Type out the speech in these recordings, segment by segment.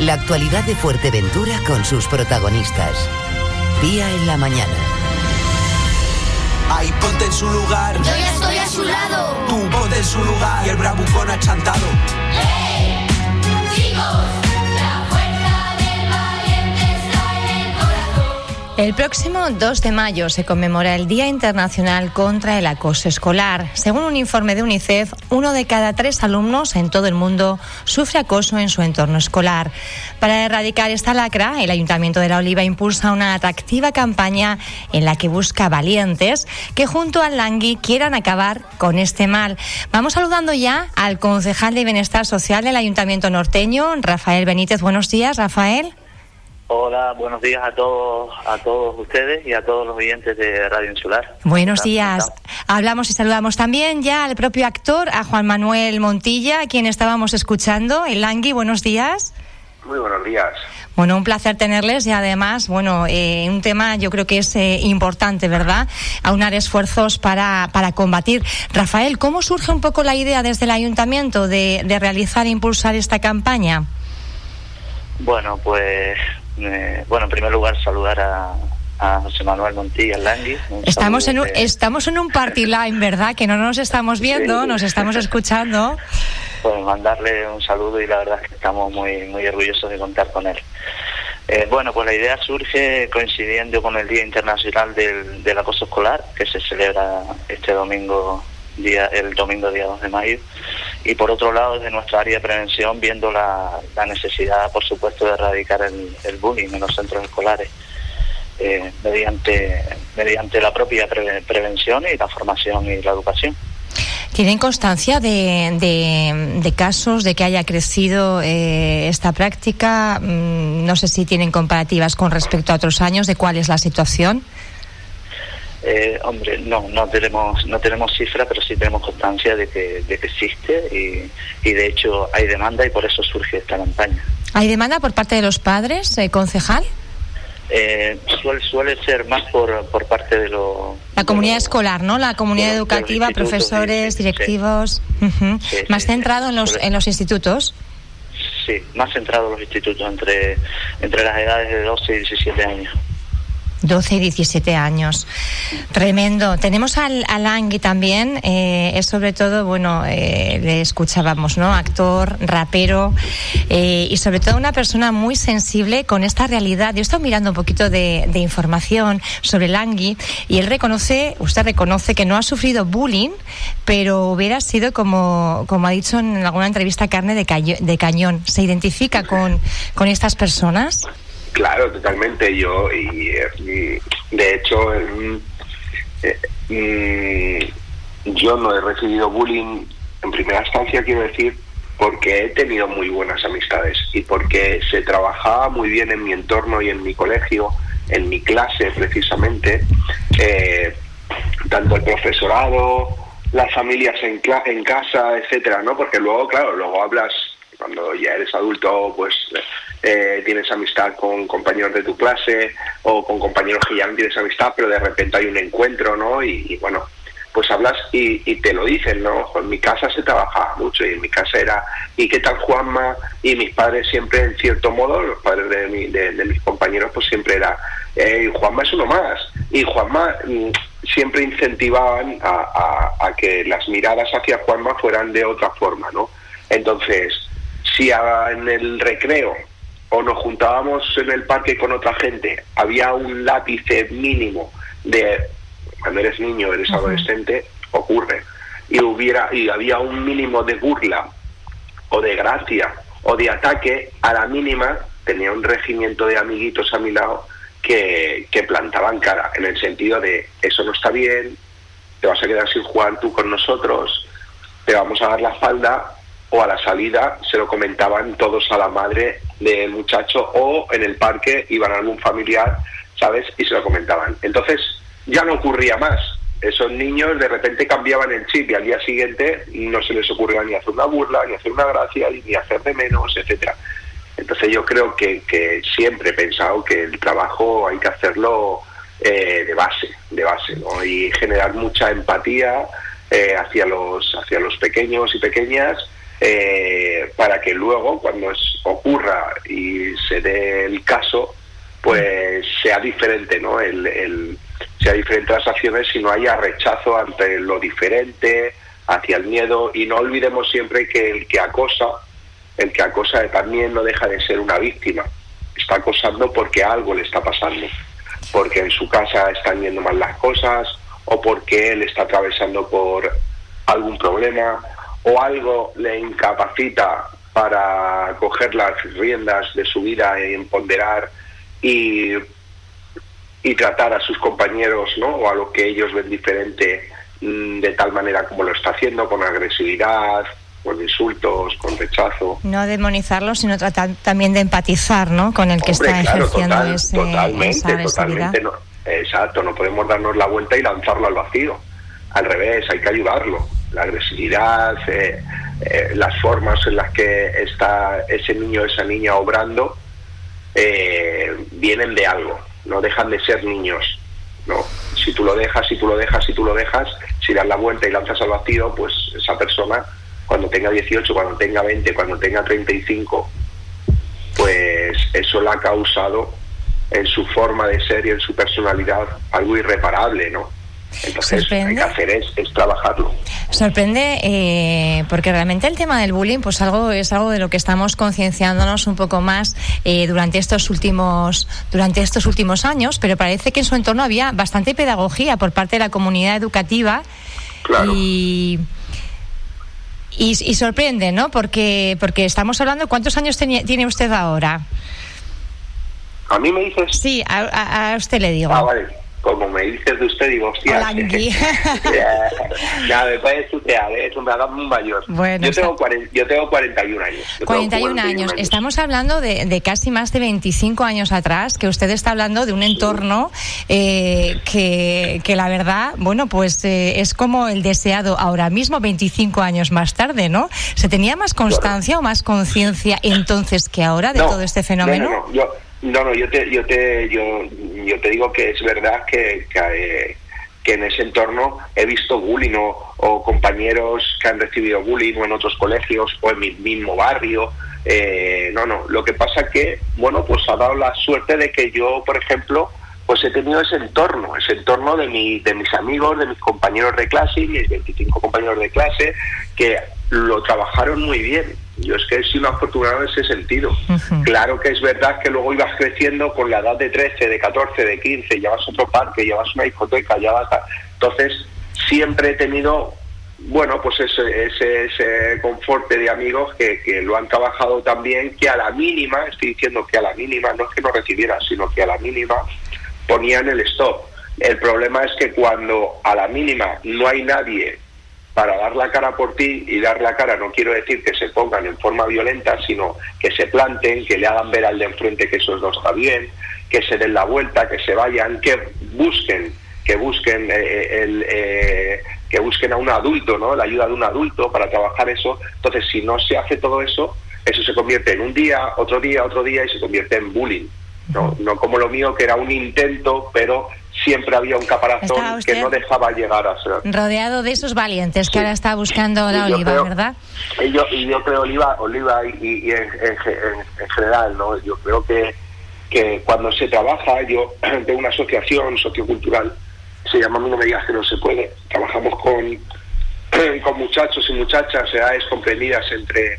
La actualidad de Fuerteventura con sus protagonistas. Día en la mañana. Ay, ponte en su lugar. Yo ya estoy a su lado. Tú ponte en su lugar. Y el bravucón achantado. ¡Hey! ¡Chicos! El próximo 2 de mayo se conmemora el Día Internacional contra el Acoso Escolar. Según un informe de UNICEF, 1 de cada 3 alumnos en todo el mundo sufre acoso en su entorno escolar. Para erradicar esta lacra, el Ayuntamiento de La Oliva impulsa una atractiva campaña en la que busca valientes que junto al Langui quieran acabar con este mal. Vamos saludando ya al concejal de Bienestar Social del Ayuntamiento norteño, Rafael Benítez. Buenos días, Rafael. Hola, buenos días a todos ustedes y a todos los oyentes de Radio Insular. Buenos días. Hablamos y saludamos también ya al propio actor, a Juan Manuel Montilla, a quien estábamos escuchando. El Langui, buenos días. Muy buenos días. Bueno, un placer tenerles y además, bueno, un tema yo creo que es importante, ¿verdad? Aunar esfuerzos para combatir. Rafael, ¿cómo surge un poco la idea desde el Ayuntamiento de realizar e impulsar esta campaña? Bueno, pues... en primer lugar, saludar a José Manuel Montilla, el Langui. Estamos en un party line, ¿verdad? Que no nos estamos viendo, sí. Nos estamos escuchando. Pues mandarle un saludo y la verdad es que estamos muy, muy orgullosos de contar con él. Pues la idea surge coincidiendo con el Día Internacional del Acoso Escolar, que se celebra este domingo, el domingo día 2 de mayo. Y por otro lado, desde nuestra área de prevención, viendo la necesidad, por supuesto, de erradicar el bullying en los centros escolares mediante la propia prevención y la formación y la educación. ¿Tienen constancia de casos de que haya crecido esta práctica? No sé si tienen comparativas con respecto a otros años de cuál es la situación. No tenemos cifras, pero sí tenemos constancia de que existe y de hecho hay demanda y por eso surge esta campaña. ¿Hay demanda por parte de los padres, concejal? Suele ser más por parte de los... La comunidad escolar, ¿no? La comunidad educativa, profesores, directivos... Sí. Uh-huh. Sí, más centrado en los institutos... Sí, más centrado en los institutos, entre las edades de 12 y 17 años... 12 y 17 años. Tremendo. Tenemos al Langui también, es sobre todo, le escuchábamos, ¿no? Actor, rapero, y sobre todo una persona muy sensible con esta realidad. Yo he estado mirando un poquito de información sobre el Langui y usted reconoce que no ha sufrido bullying, pero hubiera sido, como ha dicho en alguna entrevista, carne de cañón. ¿Se identifica con estas personas? Claro, totalmente. Yo, y de hecho, yo no he recibido bullying en primera instancia, quiero decir, porque he tenido muy buenas amistades y porque se trabajaba muy bien en mi entorno y en mi colegio, en mi clase precisamente, tanto el profesorado, las familias en casa, etcétera, ¿no? Porque luego hablas, cuando ya eres adulto, pues... tienes amistad con compañeros de tu clase o con compañeros que ya no tienes amistad, pero de repente hay un encuentro, ¿no? Pues hablas y te lo dicen, ¿no? Ojo, en mi casa se trabajaba mucho y en mi casa era ¿y qué tal Juanma? Y mis padres siempre, en cierto modo, los padres de mis compañeros, pues siempre era Juanma es uno más. Y Juanma siempre incentivaban a que las miradas hacia Juanma fueran de otra forma, ¿no? Entonces, si en el recreo o nos juntábamos en el parque con otra gente, había un lápice mínimo de cuando eres niño, eres adolescente, ocurre, y había un mínimo de burla o de gracia o de ataque, a la mínima tenía un regimiento de amiguitos a mi lado que plantaban cara, en el sentido de eso no está bien, te vas a quedar sin jugar tú con nosotros, te vamos a dar la espalda. O a la salida se lo comentaban todos a la madre del muchacho, o en el parque iban a algún familiar, ¿sabes? Y se lo comentaban. Entonces ya no ocurría más. Esos niños de repente cambiaban el chip y al día siguiente no se les ocurría ni hacer una burla, ni hacer una gracia, ni hacer de menos, etcétera. Entonces yo creo que siempre he pensado que el trabajo hay que hacerlo de base, ¿no? Y generar mucha empatía hacia los pequeños y pequeñas, para que luego, cuando es ocurra y se dé el caso, pues sea diferente, ¿no? Sea diferente las acciones y no haya rechazo ante lo diferente, hacia el miedo. Y no olvidemos siempre que el que acosa también no deja de ser una víctima. Está acosando porque algo le está pasando, porque en su casa están yendo mal las cosas, o porque él está atravesando por algún problema, o algo le incapacita para coger las riendas de su vida y empoderar y tratar a sus compañeros, ¿no?, o a lo que ellos ven diferente de tal manera como lo está haciendo, con agresividad, con insultos, con rechazo. No demonizarlo, sino tratar también de empatizar, ¿no?, con el que está ejerciendo esa agresividad. No, exacto, no podemos darnos la vuelta y lanzarlo al vacío. Al revés, hay que ayudarlo. La agresividad, las formas en las que está ese niño o esa niña obrando, vienen de algo, no dejan de ser niños, ¿no? Si tú lo dejas, si das la vuelta y lanzas al vacío, pues esa persona, cuando tenga 18, cuando tenga 20, cuando tenga 35, pues eso le ha causado en su forma de ser y en su personalidad algo irreparable, ¿no? Entonces, ¿sorprende? Hay que hacer es trabajarlo. Sorprende, porque realmente el tema del bullying pues es algo de lo que estamos concienciándonos un poco más durante estos últimos años, pero parece que en su entorno había bastante pedagogía por parte de la comunidad educativa. Claro. Y sorprende, ¿no? Porque estamos hablando, ¿cuántos años tiene usted ahora? ¿A mí me dices? Sí, a usted le digo. Ah, vale. Como me dices de usted, digo, hostia. Ya, me puedes tutear, es un brazo muy mayor. Bueno, yo tengo 41 años. 41 años. Estamos hablando de casi más de 25 años atrás, que usted está hablando de un entorno que la verdad, bueno, pues es como el deseado ahora mismo, 25 años más tarde, ¿no? ¿Se tenía más constancia o más conciencia entonces que ahora de todo este fenómeno? No, yo te digo que es verdad que en ese entorno he visto bullying o compañeros que han recibido bullying, o en otros colegios o en mi mismo barrio. Lo que pasa que, bueno, pues ha dado la suerte de que yo, por ejemplo, pues he tenido ese entorno de mis amigos, de mis compañeros de clase, mis 25 compañeros de clase, que lo trabajaron muy bien. Yo es que he sido afortunado en ese sentido. Uh-huh. Claro que es verdad que luego ibas creciendo con la edad de 13, de 14, de 15, ya vas a otro parque, ya vas a una discoteca, ya vas a... Entonces, siempre he tenido, bueno, pues ese confort de amigos que lo han trabajado tan bien, que a la mínima, estoy diciendo que a la mínima, no es que no recibiera, sino que a la mínima ponían el stop. El problema es que cuando a la mínima no hay nadie para dar la cara por ti, y dar la cara no quiero decir que se pongan en forma violenta, sino que se planten, que le hagan ver al de enfrente que eso no está bien, que se den la vuelta, que se vayan, que busquen a un adulto, ¿no?, la ayuda de un adulto para trabajar eso. Entonces, si no se hace todo eso se convierte en un día, otro día, otro día, y se convierte en bullying. No como lo mío, que era un intento, pero siempre había un caparazón que no dejaba llegar a ser. Rodeado de esos valientes que ahora está buscando la Oliva, ¿verdad? Y yo creo, Oliva y en general, ¿no? Yo creo que cuando se trabaja, yo tengo una asociación sociocultural, se llama No Me Digas Que No Se Puede. Trabajamos con muchachos y muchachas, edades comprendidas entre...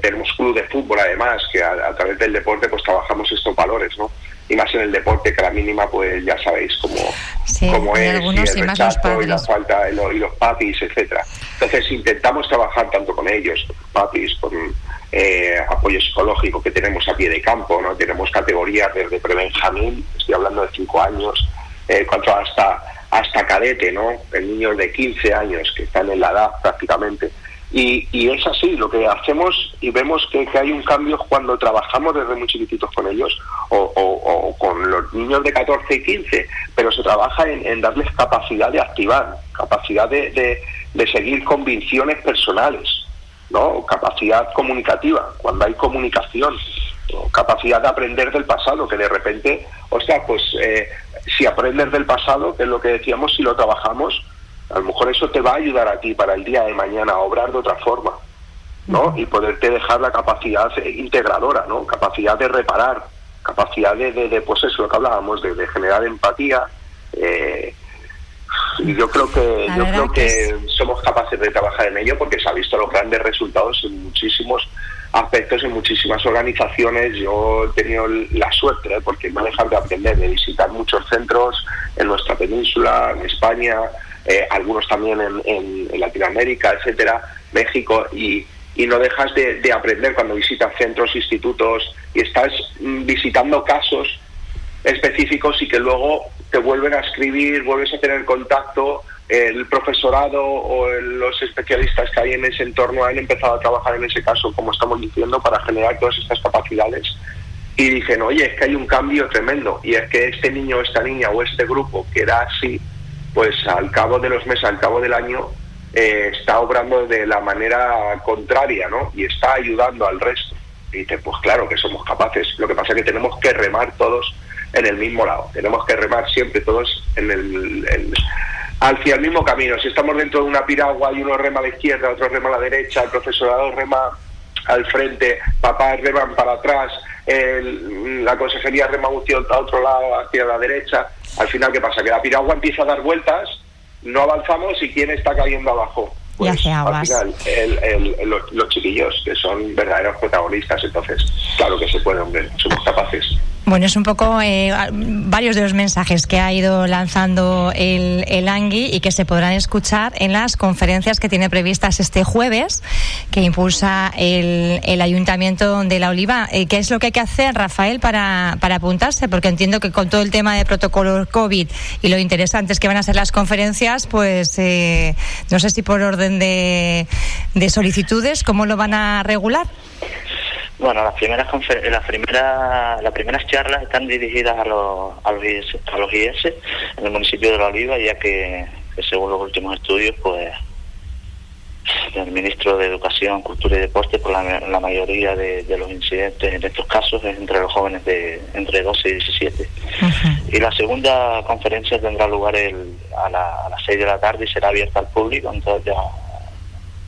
tenemos club de fútbol, además, que a través del deporte pues trabajamos estos valores, ¿no? Y más en el deporte, que a la mínima pues ya sabéis cómo es, y el rechazo y la falta, y los papis, etcétera. Entonces intentamos trabajar tanto con ellos, con papis, con apoyo psicológico que tenemos a pie de campo, ¿no? Tenemos categorías desde prebenjamín, estoy hablando de 5 años, hasta cadete, ¿no? En niños de 15 años que están en la edad prácticamente. Y es así, lo que hacemos, y vemos que hay un cambio cuando trabajamos desde muy chiquititos con ellos, o con los niños de 14 y 15, pero se trabaja en darles capacidad de activar, capacidad de seguir convicciones personales, ¿no? Capacidad comunicativa, cuando hay comunicación, ¿no? Capacidad de aprender del pasado, que de repente, si aprendes del pasado, que es lo que decíamos, si lo trabajamos, a lo mejor eso te va a ayudar a ti para el día de mañana a obrar de otra forma. ¿no? Y poderte dejar la capacidad integradora, ¿no? Capacidad de reparar, capacidad de pues eso, lo que hablábamos, de generar empatía. Y yo creo que somos capaces de trabajar en ello, porque se ha visto los grandes resultados en muchísimos aspectos, en muchísimas organizaciones. Yo he tenido la suerte, porque me ha dejado de aprender, de visitar muchos centros en nuestra península, en España, algunos también en Latinoamérica, etcétera, México, y no dejas de aprender cuando visitas centros, institutos, y estás visitando casos específicos y que luego te vuelven a escribir, vuelves a tener contacto, el profesorado o los especialistas que hay en ese entorno han empezado a trabajar en ese caso, como estamos diciendo, para generar todas estas capacidades, y dicen, oye, es que hay un cambio tremendo, y es que este niño, esta niña o este grupo que era así, pues al cabo de los meses, al cabo del año, está obrando de la manera contraria, ¿no? Y está ayudando al resto. Y dices, pues claro que somos capaces, lo que pasa es que tenemos que remar todos en el mismo lado, tenemos que remar siempre todos hacia el mismo camino. Si estamos dentro de una piragua y uno rema a la izquierda, otro rema a la derecha, el profesorado rema al frente, papás reman para atrás, la consejería rema a otro lado, hacia la derecha, al final, ¿qué pasa? Que la piragua empieza a dar vueltas, no avanzamos, y ¿quién está cayendo abajo? Pues, y hace aguas. Al final, los chiquillos, que son verdaderos protagonistas. Entonces, claro que se puede, hombre, somos capaces. Bueno, es un poco varios de los mensajes que ha ido lanzando el Langui y que se podrán escuchar en las conferencias que tiene previstas este jueves, que impulsa el Ayuntamiento de La Oliva. ¿Qué es lo que hay que hacer, Rafael, para apuntarse? Porque entiendo que con todo el tema de protocolo COVID y lo interesantes que van a ser las conferencias, pues no sé si por orden de solicitudes, ¿cómo lo van a regular? Bueno, las primeras charlas están dirigidas a los IES en el municipio de La Oliva, ya que según los últimos estudios, pues el ministro de Educación, Cultura y Deporte, por la mayoría de los incidentes en estos casos es entre los jóvenes de entre 12 y 17. Uh-huh. Y la segunda conferencia tendrá lugar a las 6 de la tarde y será abierta al público, entonces ya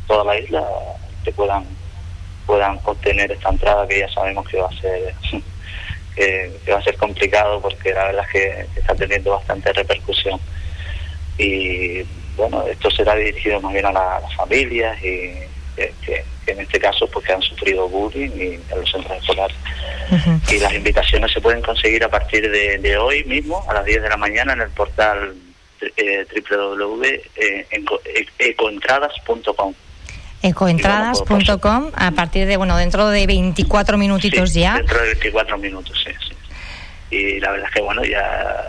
toda la isla que puedan obtener esta entrada, que ya sabemos que va a ser complicado, porque la verdad es que está teniendo bastante repercusión. Y bueno, esto será dirigido más bien a las familias y que en este caso pues que han sufrido bullying en los centros escolares. Uh-huh. Y las invitaciones se pueden conseguir a partir de hoy mismo a las 10 de la mañana en el portal www.ecoentradas.com. Ecoentradas.com, a partir de, bueno, dentro de 24 minutitos, sí, ya. Dentro de 24 minutos, sí, sí. Y la verdad es que, bueno, ya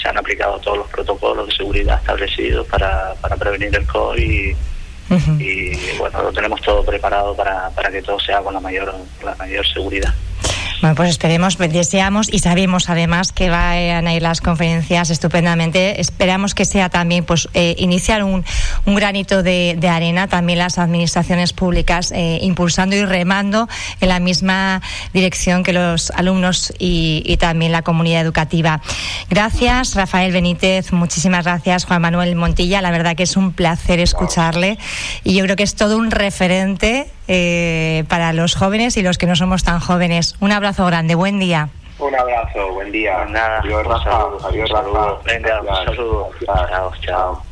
se han aplicado todos los protocolos de seguridad establecidos para prevenir el COVID y, uh-huh, y, bueno, lo tenemos todo preparado para que todo sea con la mayor seguridad. Bueno, pues esperemos, deseamos y sabemos además que van a ir las conferencias estupendamente. Esperamos que sea también pues iniciar un granito de arena también las administraciones públicas impulsando y remando en la misma dirección que los alumnos y también la comunidad educativa. Gracias, Rafael Benítez, muchísimas gracias, Juan Manuel Montilla. La verdad que es un placer escucharle y yo creo que es todo un referente para los jóvenes y los que no somos tan jóvenes. Un abrazo grande, buen día. Un abrazo, buen día. Nada. Adiós, Rafa. Venga, un saludo. Chao, chao.